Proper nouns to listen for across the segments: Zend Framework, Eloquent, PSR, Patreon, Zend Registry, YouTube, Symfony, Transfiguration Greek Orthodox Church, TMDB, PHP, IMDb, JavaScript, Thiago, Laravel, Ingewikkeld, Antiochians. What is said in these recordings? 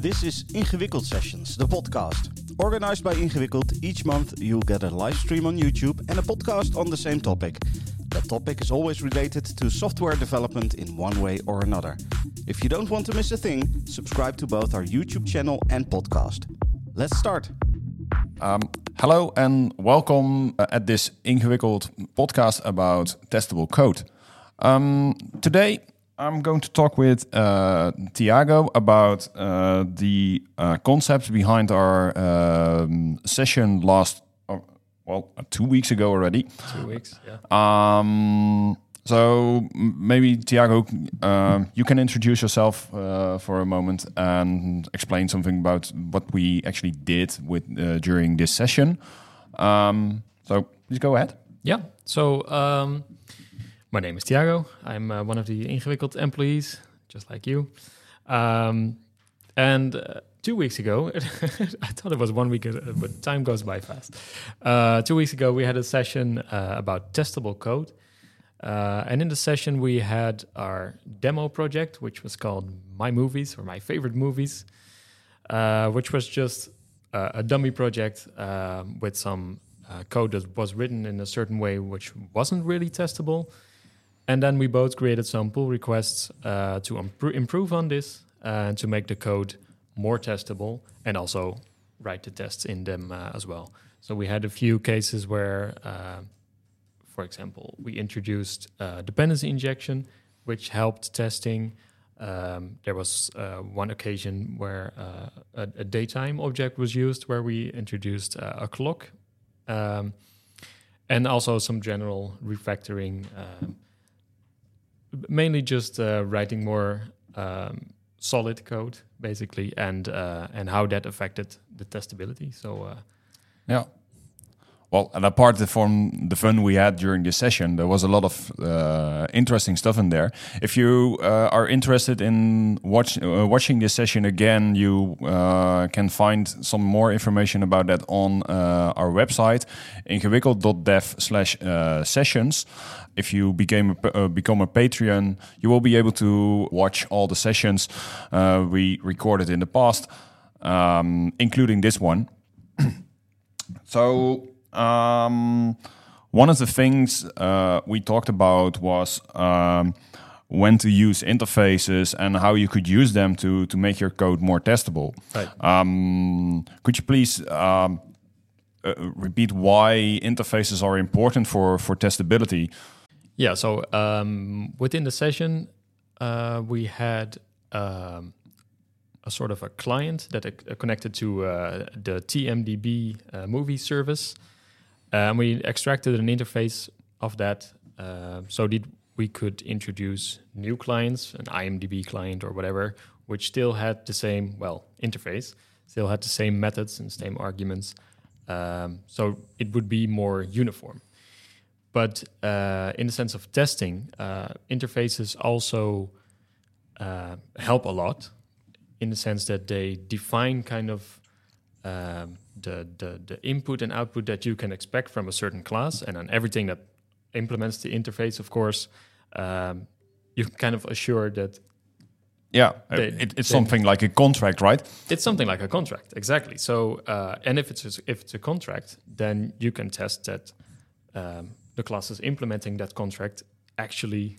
This is Ingewikkeld Sessions, the podcast. Organized by Ingewikkeld, each month you'll get a live stream on YouTube and a podcast on the same topic. That topic is always related to software development in one way or another. If you don't want to miss a thing, subscribe to both our YouTube channel and podcast. Let's start. Hello and welcome at this Ingewikkeld podcast about testable code. Today I'm going to talk with Thiago about the concepts behind our session last, 2 weeks ago already. 2 weeks, yeah. So maybe Thiago, you can introduce yourself for a moment and explain something about what we actually did with during this session. So please go ahead. Yeah. So my name is Thiago. I'm one of the Ingewikkeld employees, just like you. 2 weeks ago, I thought it was 1 week, but time goes by fast. 2 weeks ago, we had a session about testable code. And in the session, we had our demo project, which was called My Movies, or My Favorite Movies, which was just a dummy project with some code that was written in a certain way, which wasn't really testable. And then we both created some pull requests to improve on this and to make the code more testable and also write the tests in them as well. So we had a few cases where... For example, we introduced dependency injection, which helped testing. There was one occasion where a daytime object was used, where we introduced a clock, and also some general refactoring, mainly just writing more solid code, basically, and how that affected the testability. So, yeah. Well, and apart from the fun we had during this session, there was a lot of interesting stuff in there. If you are interested in watching this session again, you can find some more information about that on our website, ingewikkeld.dev/sessions. If you become a Patreon, you will be able to watch all the sessions we recorded in the past, including this one. So... one of the things we talked about was when to use interfaces and how you could use them to make your code more testable. Right. Could you please repeat why interfaces are important for testability? Yeah, so within the session, we had a sort of a client that connected to the TMDB movie service. And we extracted an interface of that so that we could introduce new clients, an IMDb client or whatever, which still had the same, interface, still had the same methods and same arguments. So it would be more uniform. But in the sense of testing, interfaces also help a lot in the sense that they define kind of... The input and output that you can expect from a certain class, and on everything that implements the interface, of course, you can kind of assure that... Yeah, it's something like a contract, right? It's something like a contract, exactly. So, and if it's a contract, then you can test that the classes implementing that contract actually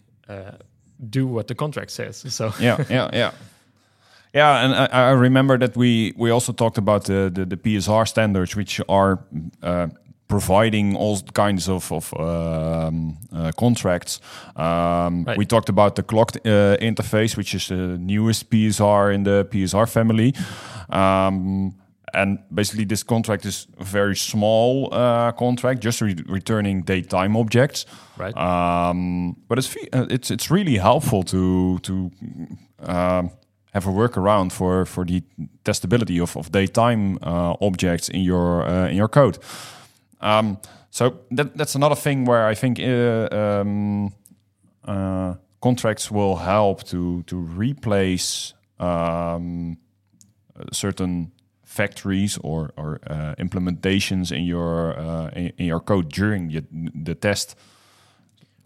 do what the contract says. So yeah. Yeah, and I remember that we also talked about the PSR standards, which are providing all kinds of contracts. Right. We talked about the clock interface, which is the newest PSR in the PSR family. And basically this contract is a very small contract, just returning daytime objects. Right. But it's really helpful to... have a workaround for the testability of daytime objects in your code. So that's another thing where I think contracts will help to replace certain factories or implementations in your code during the test.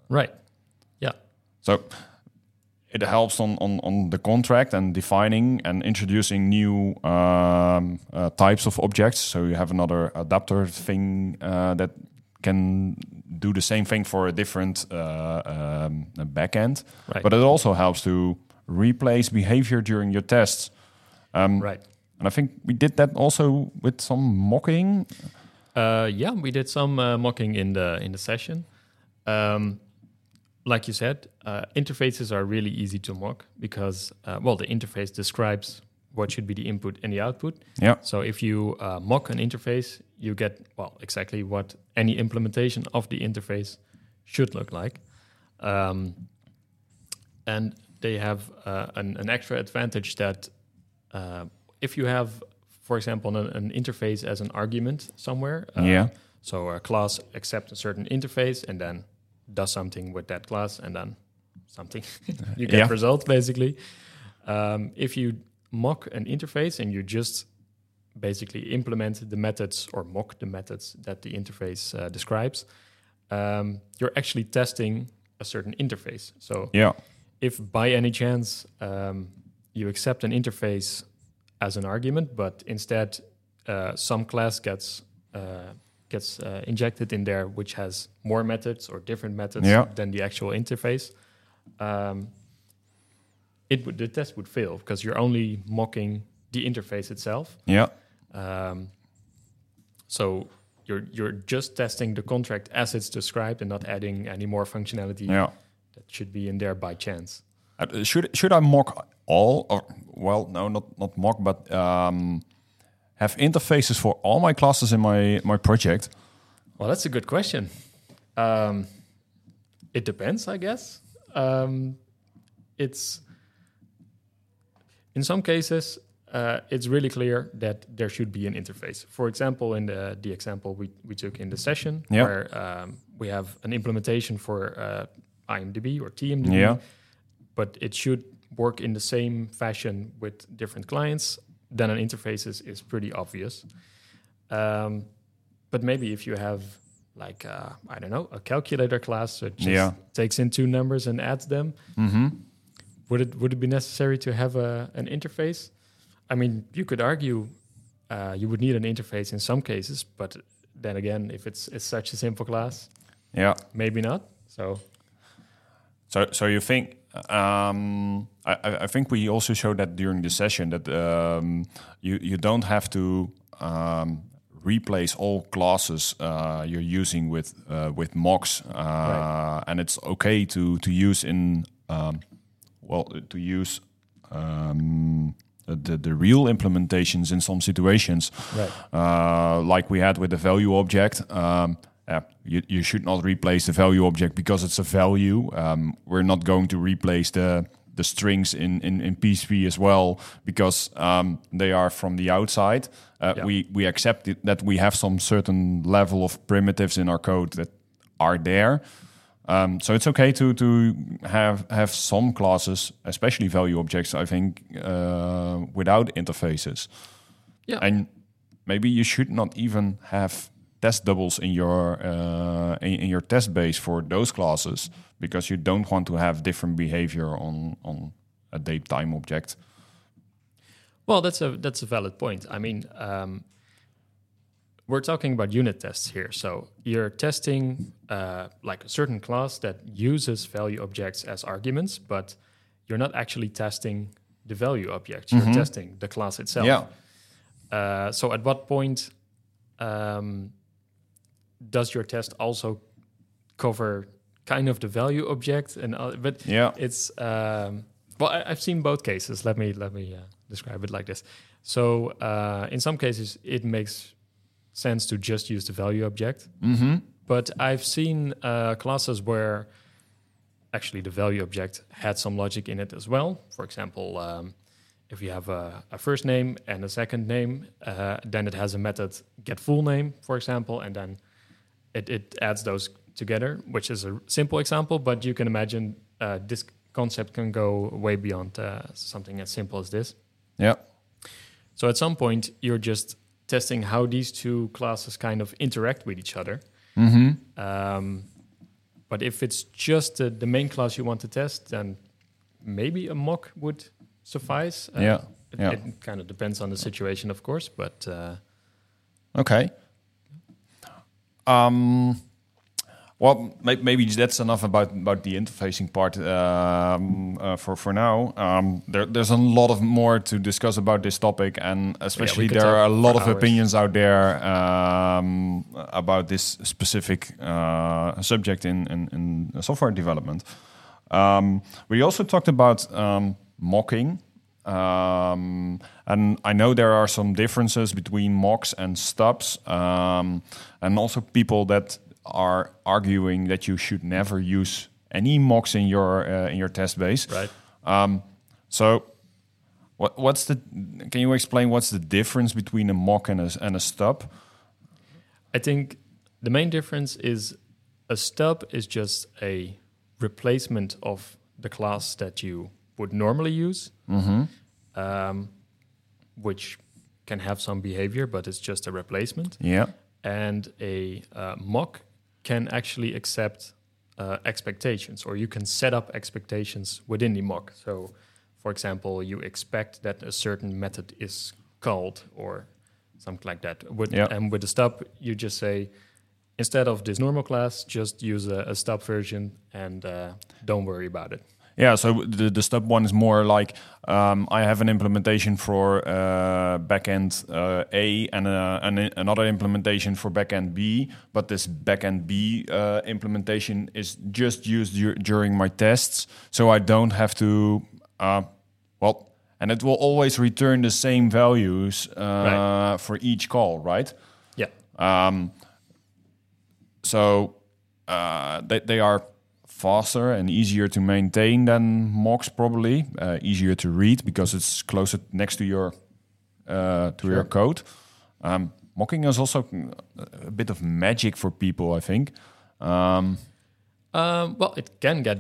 Right. Yeah. So. it helps on the contract and defining and introducing new types of objects. So you have another adapter thing that can do the same thing for a different backend. Right. But it also helps to replace behavior during your tests. Right. And I think we did that also with some mocking. Yeah, we did some mocking in the session. Like you said, interfaces are really easy to mock because, the interface describes what should be the input and the output. Yeah. So if you mock an interface, you get, exactly what any implementation of the interface should look like. And they have an extra advantage that if you have, for example, an interface as an argument somewhere. So a class accepts a certain interface and then does something with that class and then something. You get results, basically. If you mock an interface and you just basically implement the methods or mock the methods that the interface describes, you're actually testing a certain interface. So if by any chance you accept an interface as an argument, but instead some class gets injected in there, which has more methods or different methods than the actual interface, the test would fail because you're only mocking the interface itself. Yeah. So you're just testing the contract as it's described and not adding any more functionality that should be in there by chance. Should I mock all? Or no, not mock, but have interfaces for all my classes in my project? Well, that's a good question. It depends, I guess. It's in some cases it's really clear that there should be an interface. For example, in the example we took in the session, where we have an implementation for IMDb or TMDB, but it should work in the same fashion with different clients. Then an interface is pretty obvious. But maybe if you have a calculator class that just takes in two numbers and adds them, would it be necessary to have an interface? I mean, you could argue you would need an interface in some cases, but then again, if it's such a simple class, maybe not. So you think? I think we also showed that during the session that you don't have to replace all classes you're using with mocks, right. And it's okay to use in the real implementations in some situations, right. Like we had with the value object. You should not replace the value object because it's a value. We're not going to replace the strings in PSV as well because they are from the outside. We accept that we have some certain level of primitives in our code that are there. So it's okay to have some classes, especially value objects, I think, without interfaces. Yeah. And maybe you should not even have test doubles in your test base for those classes because you don't want to have different behavior on a date time object. Well, that's a valid point. I mean, we're talking about unit tests here, so you're testing a certain class that uses value objects as arguments, but you're not actually testing the value object. You're testing the class itself. Yeah. So at what point does your test also cover kind of the value object? And but it's I've seen both cases. Let me describe it like this. So in some cases it makes sense to just use the value object, but I've seen classes where actually the value object had some logic in it as well. For example, if you have a first name and a second name, then it has a method get full name, for example, and then it adds those together, which is a simple example, but you can imagine this concept can go way beyond something as simple as this. Yeah. So at some point, you're just testing how these two classes kind of interact with each other. But if it's just the main class you want to test, then maybe a mock would suffice. It kind of depends on the situation, of course, but... Okay. Well, maybe that's enough about the interfacing part for now. There's a lot of more to discuss about this topic, and especially there are a lot of opinions out there about this specific subject in software development. We also talked about mocking. And I know there are some differences between mocks and stubs, and also people that are arguing that you should never use any mocks in your test base. Right. So, can you explain what's the difference between a mock and a stub? I think the main difference is a stub is just a replacement of the class that you would normally use, which can have some behavior, but it's just a replacement. Yeah. And a mock can actually accept expectations, or you can set up expectations within the mock. So, for example, you expect that a certain method is called or something like that. And with the stub, you just say, instead of this normal class, just use a stub version and don't worry about it. Yeah, so the stub one is more like I have an implementation for backend A and another implementation for backend B, but this backend B implementation is just used during my tests, so I don't have to, and it will always return the same values for each call, right? Yeah. They are faster and easier to maintain than mocks, probably easier to read because it's closer next to your your code. Mocking is also a bit of magic for people, I think. It can get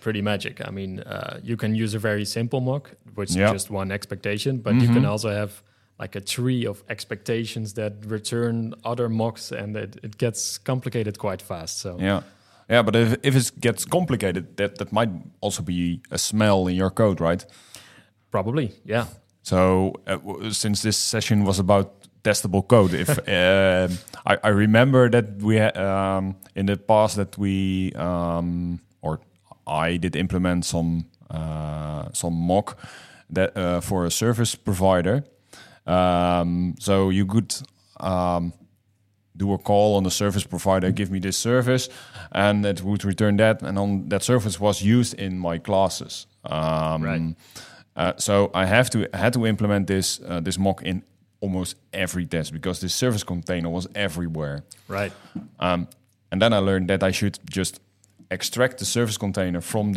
pretty magic. I mean, you can use a very simple mock, which is just one expectation, but you can also have like a tree of expectations that return other mocks, and it gets complicated quite fast. So yeah. Yeah, but if it gets complicated, that might also be a smell in your code, right? Probably, yeah. So since this session was about testable code, if I remember that we in the past that we or I did implement some mock that for a service provider, so you could. Do a call on the service provider, give me this service, and it would return that. And on that service was used in my classes. Right. So I had to implement this mock in almost every test because this service container was everywhere. Right. And then I learned that I should just extract the service container from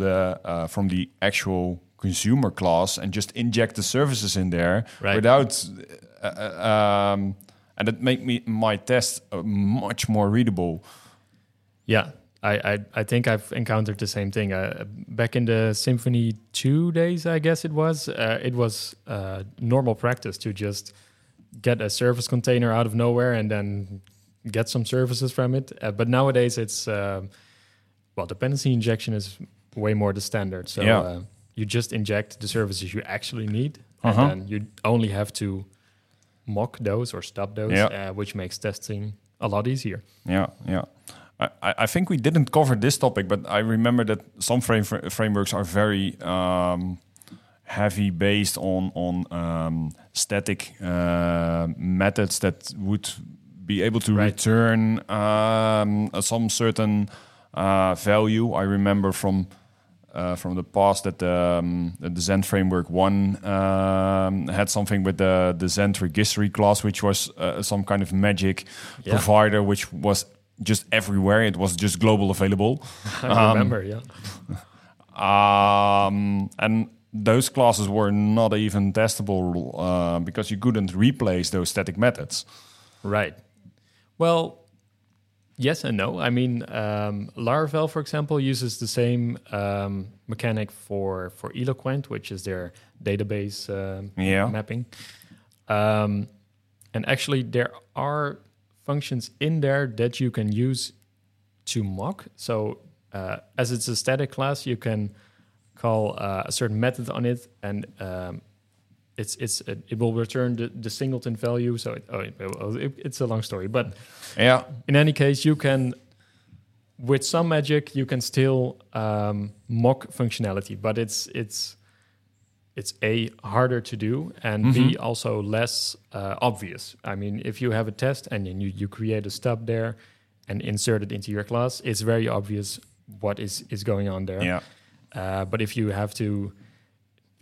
the actual consumer class and just inject the services in there without. And it made my test much more readable. Yeah, I think I've encountered the same thing. Back in the Symfony 2 days, I guess it was. It was normal practice to just get a service container out of nowhere and then get some services from it. But nowadays, it's dependency injection is way more the standard. So you just inject the services you actually need, and then you only have to mock those or stub those, which makes testing a lot easier. Yeah. I think we didn't cover this topic, but I remember that some frameworks are very heavy based on static methods that would be able to return some certain value. I remember from the past that the Zend Framework 1 had something with the Zend Registry class, which was some kind of magic provider, which was just everywhere. It was just global available. I remember, yeah. And those classes were not even testable because you couldn't replace those static methods. Right. Well... Yes and no. I mean, Laravel, for example, uses the same mechanic for Eloquent, which is their database mapping. And actually, there are functions in there that you can use to mock. So as it's a static class, you can call a certain method on it, and it will return the singleton value. So it's a long story, but yeah. In any case, you can, with some magic, you can still mock functionality, but it's A, harder to do, and mm-hmm. B, also less obvious. I mean, if you have a test and then you create a stub there and insert it into your class, it's very obvious what is going on there. Yeah. But if you have to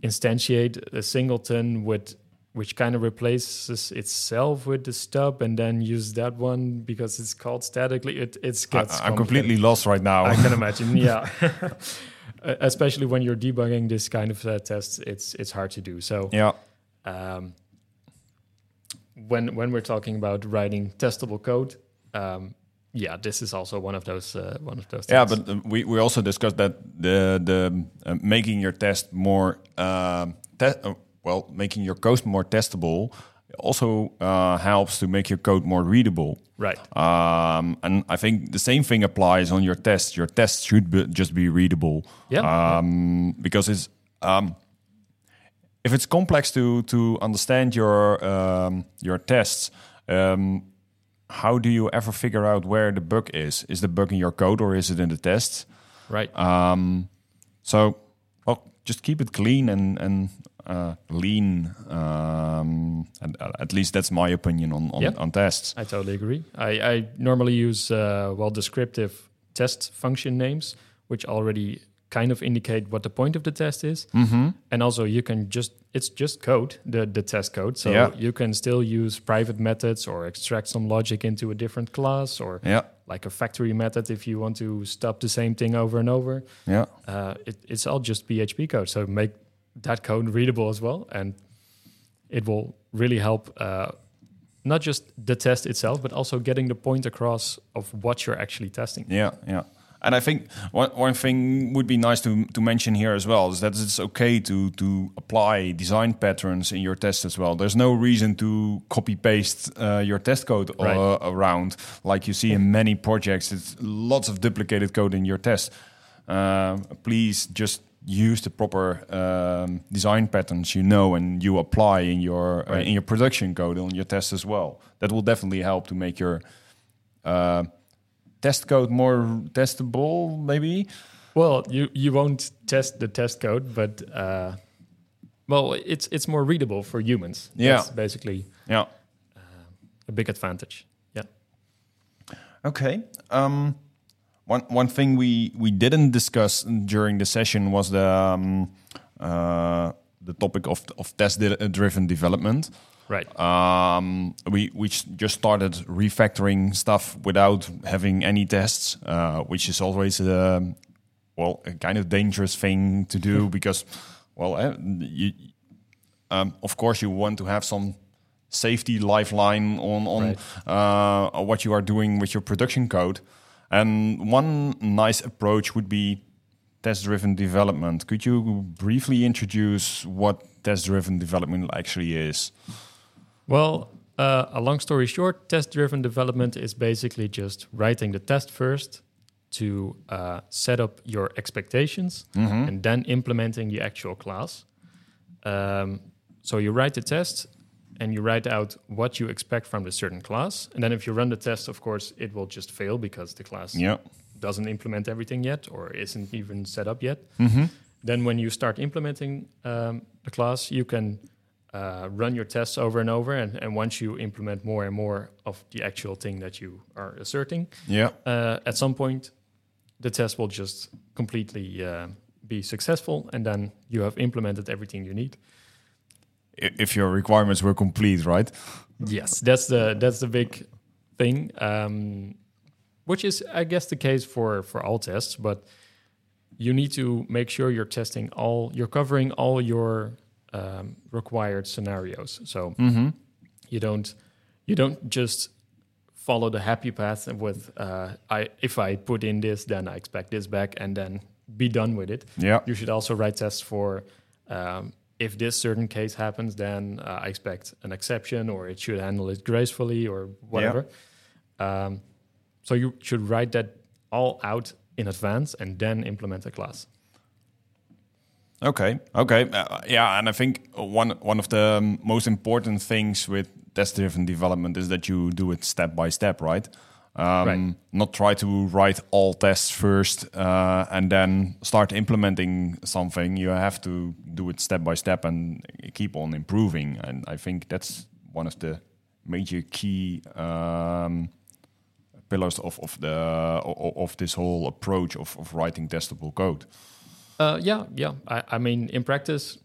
instantiate a singleton which kind of replaces itself with the stub and then use that one because it's called statically, it gets I'm completely lost right now. I can imagine, yeah. Especially when you're debugging this kind of tests, it's hard to do. So yeah. When we're talking about writing testable code, this is also one of those. Yeah, things. But we also discussed that the making your test more making your code more testable also helps to make your code more readable. Right. And I think the same thing applies on your tests. Your tests should just be readable. Yeah. Because it's if it's complex to understand your tests, how do you ever figure out where the bug is? Is the bug in your code or is it in the tests? Right. Just keep it clean and lean. And at least that's my opinion on tests. I totally agree. I normally use descriptive test function names, which already kind of indicate what the point of the test is. Mm-hmm. And also you can it's just code, the test code. So you can still use private methods or extract some logic into a different class or like a factory method if you want to stop the same thing over and over. Yeah. It's all just PHP code. So make that code readable as well. And it will really help not just the test itself, but also getting the point across of what you're actually testing. Yeah, yeah. And I think one thing would be nice to mention here as well is that it's okay to apply design patterns in your tests as well. There's no reason to copy-paste your test code around. Like you see in many projects, it's lots of duplicated code in your test. Please just use the proper design patterns and you apply in your production code on your tests as well. That will definitely help to make your... test code more testable, maybe? Well, you won't test the test code, but it's more readable for humans. Yeah. That's basically a big advantage. Yeah. Okay. One thing we didn't discuss during the session was the topic of test-driven development. Right. We just started refactoring stuff without having any tests, which is always a kind of dangerous thing to do because, of course, you want to have some safety lifeline on what you are doing with your production code. And one nice approach would be test-driven development. Could you briefly introduce what test-driven development actually is? Well, a long story short, test-driven development is basically just writing the test first to set up your expectations and then implementing the actual class. So you write the test and you write out what you expect from the certain class. And then if you run the test, of course, it will just fail because the class doesn't implement everything yet or isn't even set up yet. Mm-hmm. Then when you start implementing the class, you can... run your tests over and over, and once you implement more and more of the actual thing that you are asserting, at some point the test will just completely be successful, and then you have implemented everything you need. If your requirements were complete, right? Yes, that's the big thing, which is, I guess, the case for all tests. But you need to make sure you're covering all your required scenarios, so you don't just follow the happy path with if I put in this, then I expect this back, and then be done with it. Yeah, you should also write tests for if this certain case happens, then I expect an exception, or it should handle it gracefully, or whatever. Yeah. So you should write that all out in advance and then implement the class. Okay. Yeah, and I think one of the most important things with test-driven development is that you do it step by step, right? Right. Not try to write all tests first and then start implementing something. You have to do it step by step and keep on improving. And I think that's one of the major key pillars of this whole approach of writing testable code. Yeah. I mean, in practice,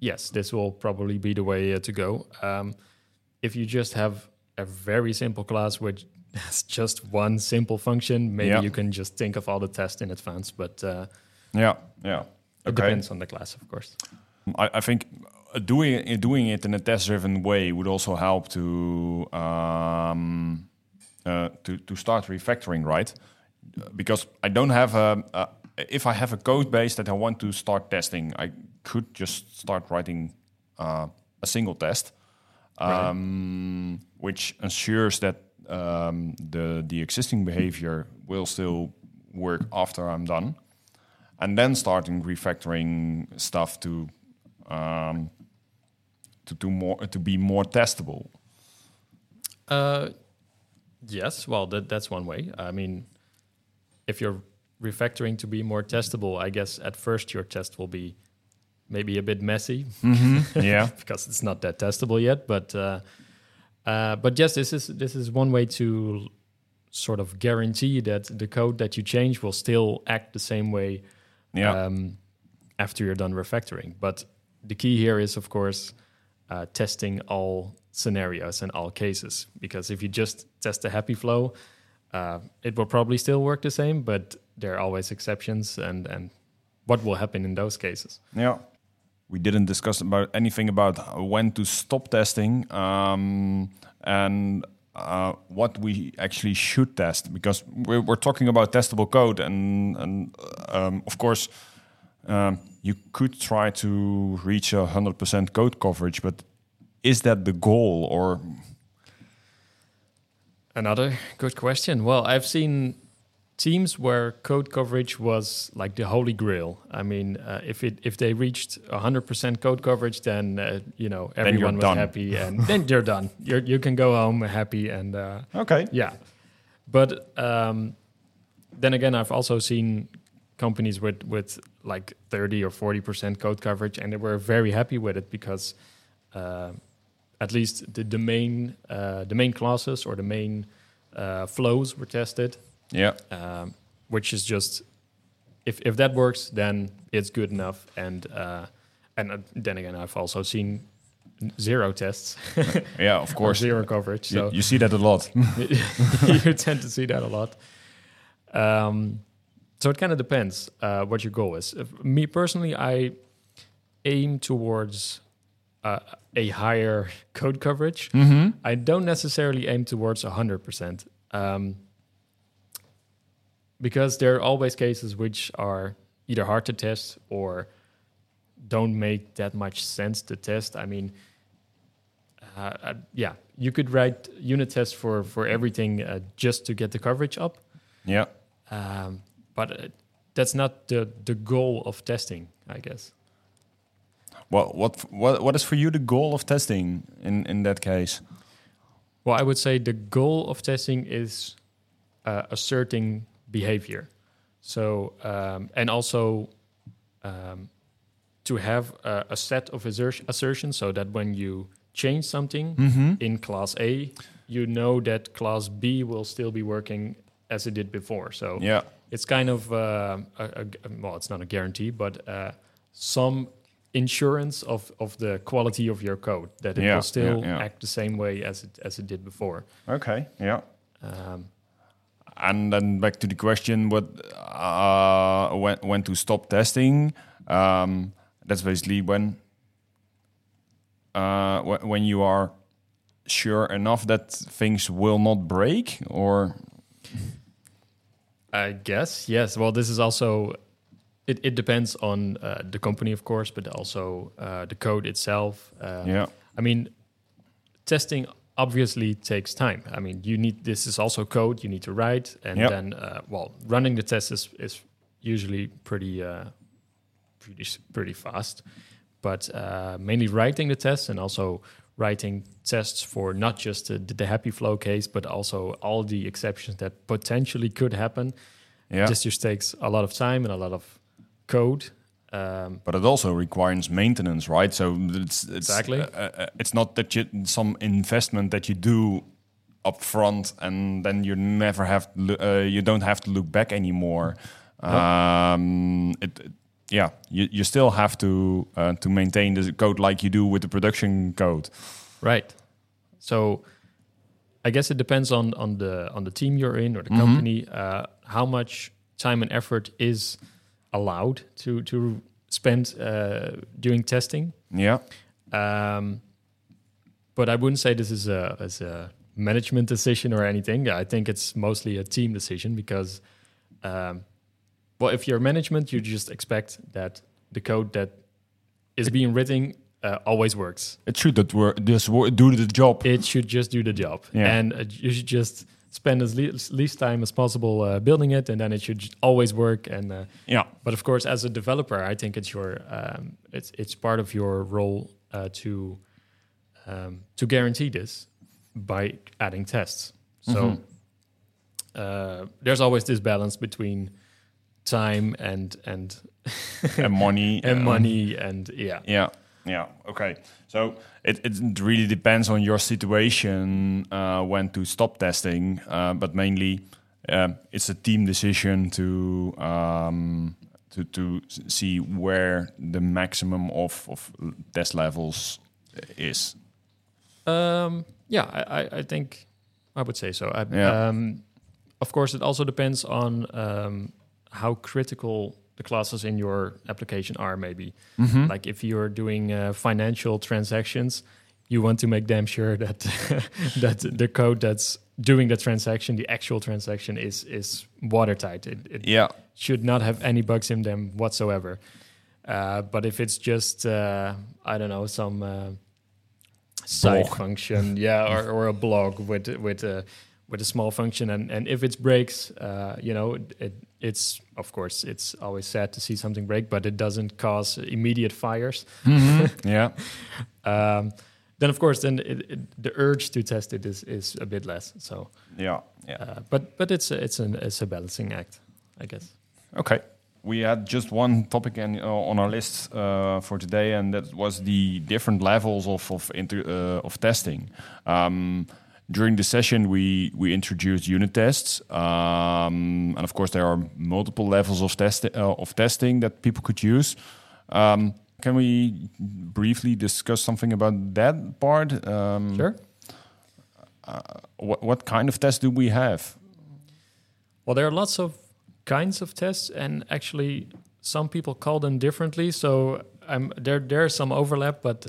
yes, this will probably be the way to go. If you just have a very simple class which has just one simple function, maybe you can just think of all the tests in advance. But it depends on the class, of course. I think doing it in a test-driven way would also help to start refactoring, right? Because I don't have if I have a code base that I want to start testing, I could just start writing a single test, which ensures that the existing behavior will still work after I'm done, and then starting refactoring stuff to be more testable. Yes, well that's one way. I mean, if you're refactoring to be more testable, I guess at first your test will be maybe a bit messy, because it's not that testable yet, but yes, this is one way to sort of guarantee that the code that you change will still act the same way after you're done refactoring. But the key here is, of course, testing all scenarios and all cases, because if you just test a happy flow, it will probably still work the same, but there are always exceptions, and what will happen in those cases. Yeah. We didn't discuss anything about when to stop testing and what we actually should test, because we're talking about testable code, and of course you could try to reach 100% code coverage, but is that the goal or? Another good question. Well, I've seen teams where code coverage was like the holy grail. I mean, if they reached 100% code coverage, then everyone was happy, and then you're done. You can go home happy and okay. Yeah, but then again, I've also seen companies with like 30 or 40% code coverage, and they were very happy with it because at least the main classes or the main flows were tested. Yeah, which is just if that works, then it's good enough. And then again, I've also seen zero tests. Yeah, of course, zero coverage. So you see that a lot. You tend to see that a lot. So it kind of depends what your goal is. Me personally, I aim towards a higher code coverage. Mm-hmm. I don't necessarily aim towards 100%. Because there are always cases which are either hard to test or don't make that much sense to test. I mean, you could write unit tests for everything just to get the coverage up. Yeah. But that's not the goal of testing, I guess. Well, what is for you the goal of testing in that case? Well, I would say the goal of testing is asserting behavior. So, and also to have a set of assertions so that when you change something in class A, you know that class B will still be working as it did before. So it's kind of, it's not a guarantee, but some insurance of the quality of your code, that it will still act the same way as it did before. Okay, yeah. And then back to the question, what when to stop testing? That's basically when you are sure enough that things will not break, or I guess yes. Well, this is also it depends on the company, of course, but also the code itself. I mean, testing obviously takes time. I mean, this is also code you need to write, and then running the test is usually pretty pretty fast. But mainly writing the tests and also writing tests for not just the happy flow case, but also all the exceptions that potentially could happen. Yeah. It just takes a lot of time and a lot of code. But it also requires maintenance, right? So it's exactly. It's not that you some investment that you do up front and then you never have you don't have to look back anymore. Nope. You still have to maintain the code like you do with the production code, right? So I guess it depends on the team you're in or the mm-hmm. company how much time and effort is allowed to spend doing testing. Yeah. But I wouldn't say this is a management decision or anything. I think it's mostly a team decision because, if you're management, you just expect that the code that is being written always works. It should do the job. It should just do the job. Yeah. And you should just spend as least time as possible building it, and then it should always work. And but of course, as a developer, I think it's your it's part of your role to guarantee this by adding tests. So there's always this balance between time and money and yeah. Okay, so it really depends on your situation when to stop testing, but mainly it's a team decision to see where the maximum of test levels is. I think I would say so. Of course, it also depends on how critical the classes in your application are, maybe. Mm-hmm. Like if you're doing financial transactions, you want to make damn sure that that the code that's doing the transaction, the actual transaction, is watertight. It should not have any bugs in them whatsoever. But if it's just, some side function, or a blog with a small function, and if it breaks, it's of course it's always sad to see something break, but it doesn't cause immediate fires. Mm-hmm. Yeah. Then of course, the urge to test it is a bit less. So yeah. But it's a balancing act, I guess. Okay, we had just one topic on our list for today, and that was the different levels of testing. During the session, we introduced unit tests, and of course there are multiple levels of testing that people could use. Can we briefly discuss something about that part? Sure. What kind of tests do we have? Well, there are lots of kinds of tests, and actually some people call them differently. So there's some overlap, but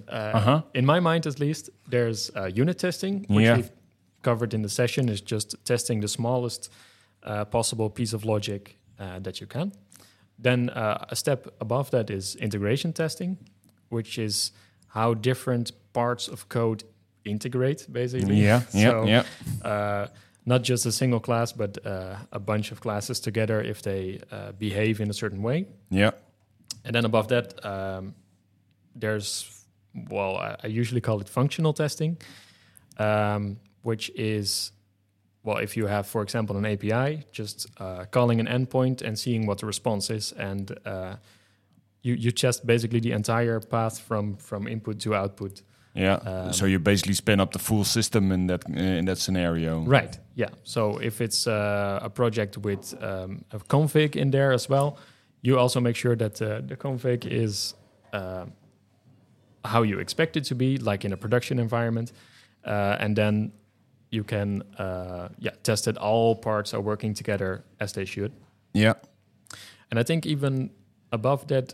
in my mind at least, there's unit testing, which we've covered in the session, is just testing the smallest possible piece of logic that you can. Then a step above that is integration testing, which is how different parts of code integrate, basically. Not just a single class, but a bunch of classes together if they behave in a certain way. Yeah. And then above that, there's, I usually call it functional testing, which is, if you have, for example, an API, just calling an endpoint and seeing what the response is. And you test basically the entire path from input to output. Yeah, so you basically spin up the full system in that scenario. Right, yeah. So if it's a project with a config in there as well, you also make sure that the config is how you expect it to be, like in a production environment. And then you can test that all parts are working together as they should. Yeah. And I think even above that,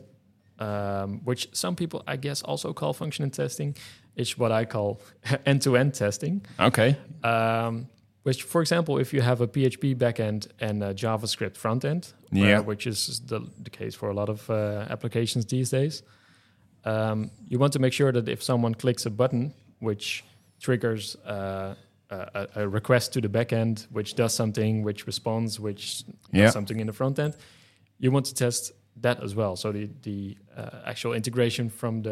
which some people, I guess, also call functional testing, is what I call end-to-end testing. Okay. Which, for example, if you have a PHP backend and a JavaScript frontend, which is the case for a lot of applications these days, you want to make sure that if someone clicks a button, which triggers a request to the backend, which does something, which responds, which does something in the frontend, you want to test that as well. So the actual integration from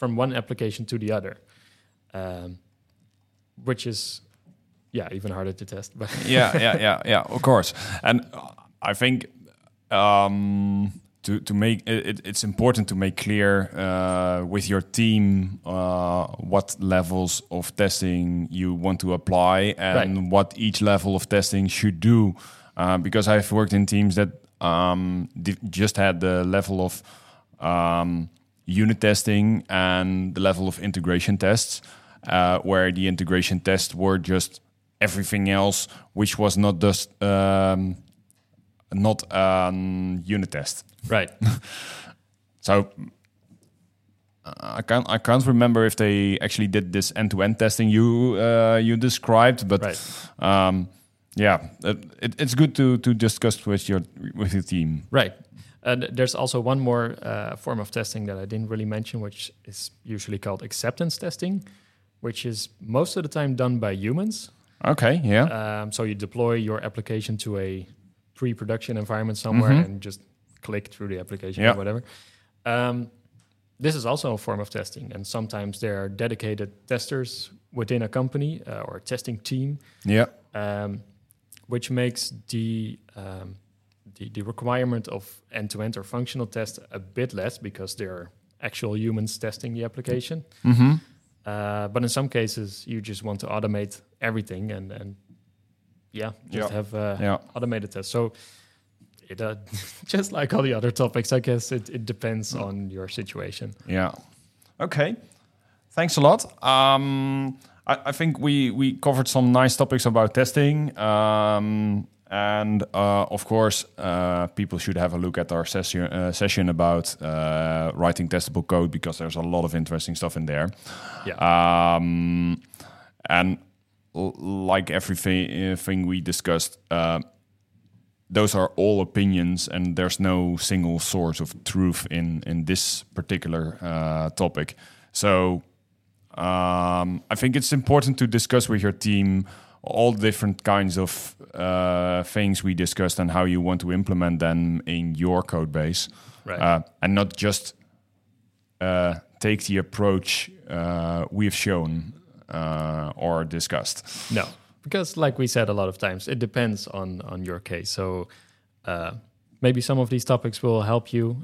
one application to the other, which is even harder to test. But yeah, of course. And I think to make it's important to make clear with your team what levels of testing you want to apply and what each level of testing should do. Because I've worked in teams that just had the level of unit testing and the level of integration tests, where the integration tests were just everything else, which was not just not unit test. Right. So I can't remember if they actually did this end-to-end testing you described, but. Right. It's good to discuss with your team. Right. And there's also one more form of testing that I didn't really mention, which is usually called acceptance testing, which is most of the time done by humans. Okay, yeah. So you deploy your application to a pre-production environment somewhere and just click through the application or whatever. This is also a form of testing, and sometimes there are dedicated testers within a company or a testing team. Yeah. Which makes the requirement of end-to-end or functional test a bit less because there are actual humans testing the application. Mm-hmm. But in some cases, you just want to automate everything and have automated tests. So it just like all the other topics, I guess it depends on your situation. Yeah. Okay. Thanks a lot. I think we covered some nice topics about testing. Of course, people should have a look at our session about writing testable code, because there's a lot of interesting stuff in there. Yeah. And like everything we discussed, those are all opinions, and there's no single source of truth in this particular topic. So... I think it's important to discuss with your team all different kinds of things we discussed and how you want to implement them in your code base. Right. And not just take the approach we've shown or discussed. No, because like we said a lot of times, it depends on your case. So maybe some of these topics will help you.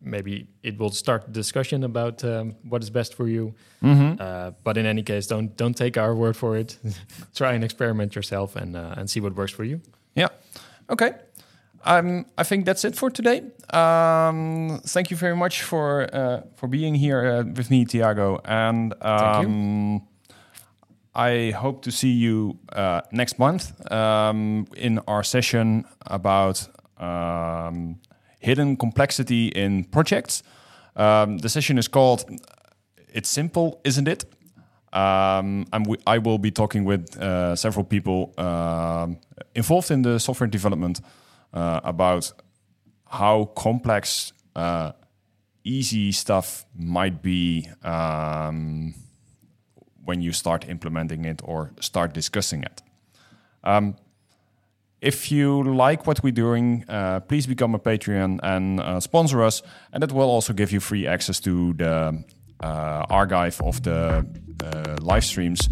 Maybe it will start a discussion about what is best for you. Mm-hmm. But in any case, don't take our word for it. Try and experiment yourself and see what works for you. Yeah. Okay. I think that's it for today. Thank you very much for being here with me, Thiago. And thank you. I hope to see you next month in our session about... hidden complexity in projects. The session is called "It's Simple, Isn't It?" I will be talking with several people involved in the software development about how complex easy stuff might be when you start implementing it or start discussing it. If you like what we're doing, please become a Patreon and sponsor us. And that will also give you free access to the archive of the live streams.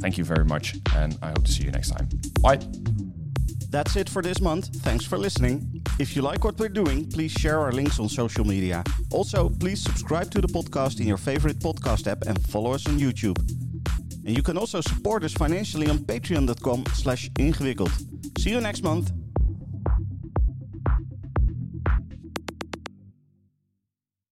Thank you very much, and I hope to see you next time. Bye. That's it for this month. Thanks for listening. If you like what we're doing, please share our links on social media. Also, please subscribe to the podcast in your favorite podcast app and follow us on YouTube. And you can also support us financially on patreon.com/ingewikkeld. See you next month.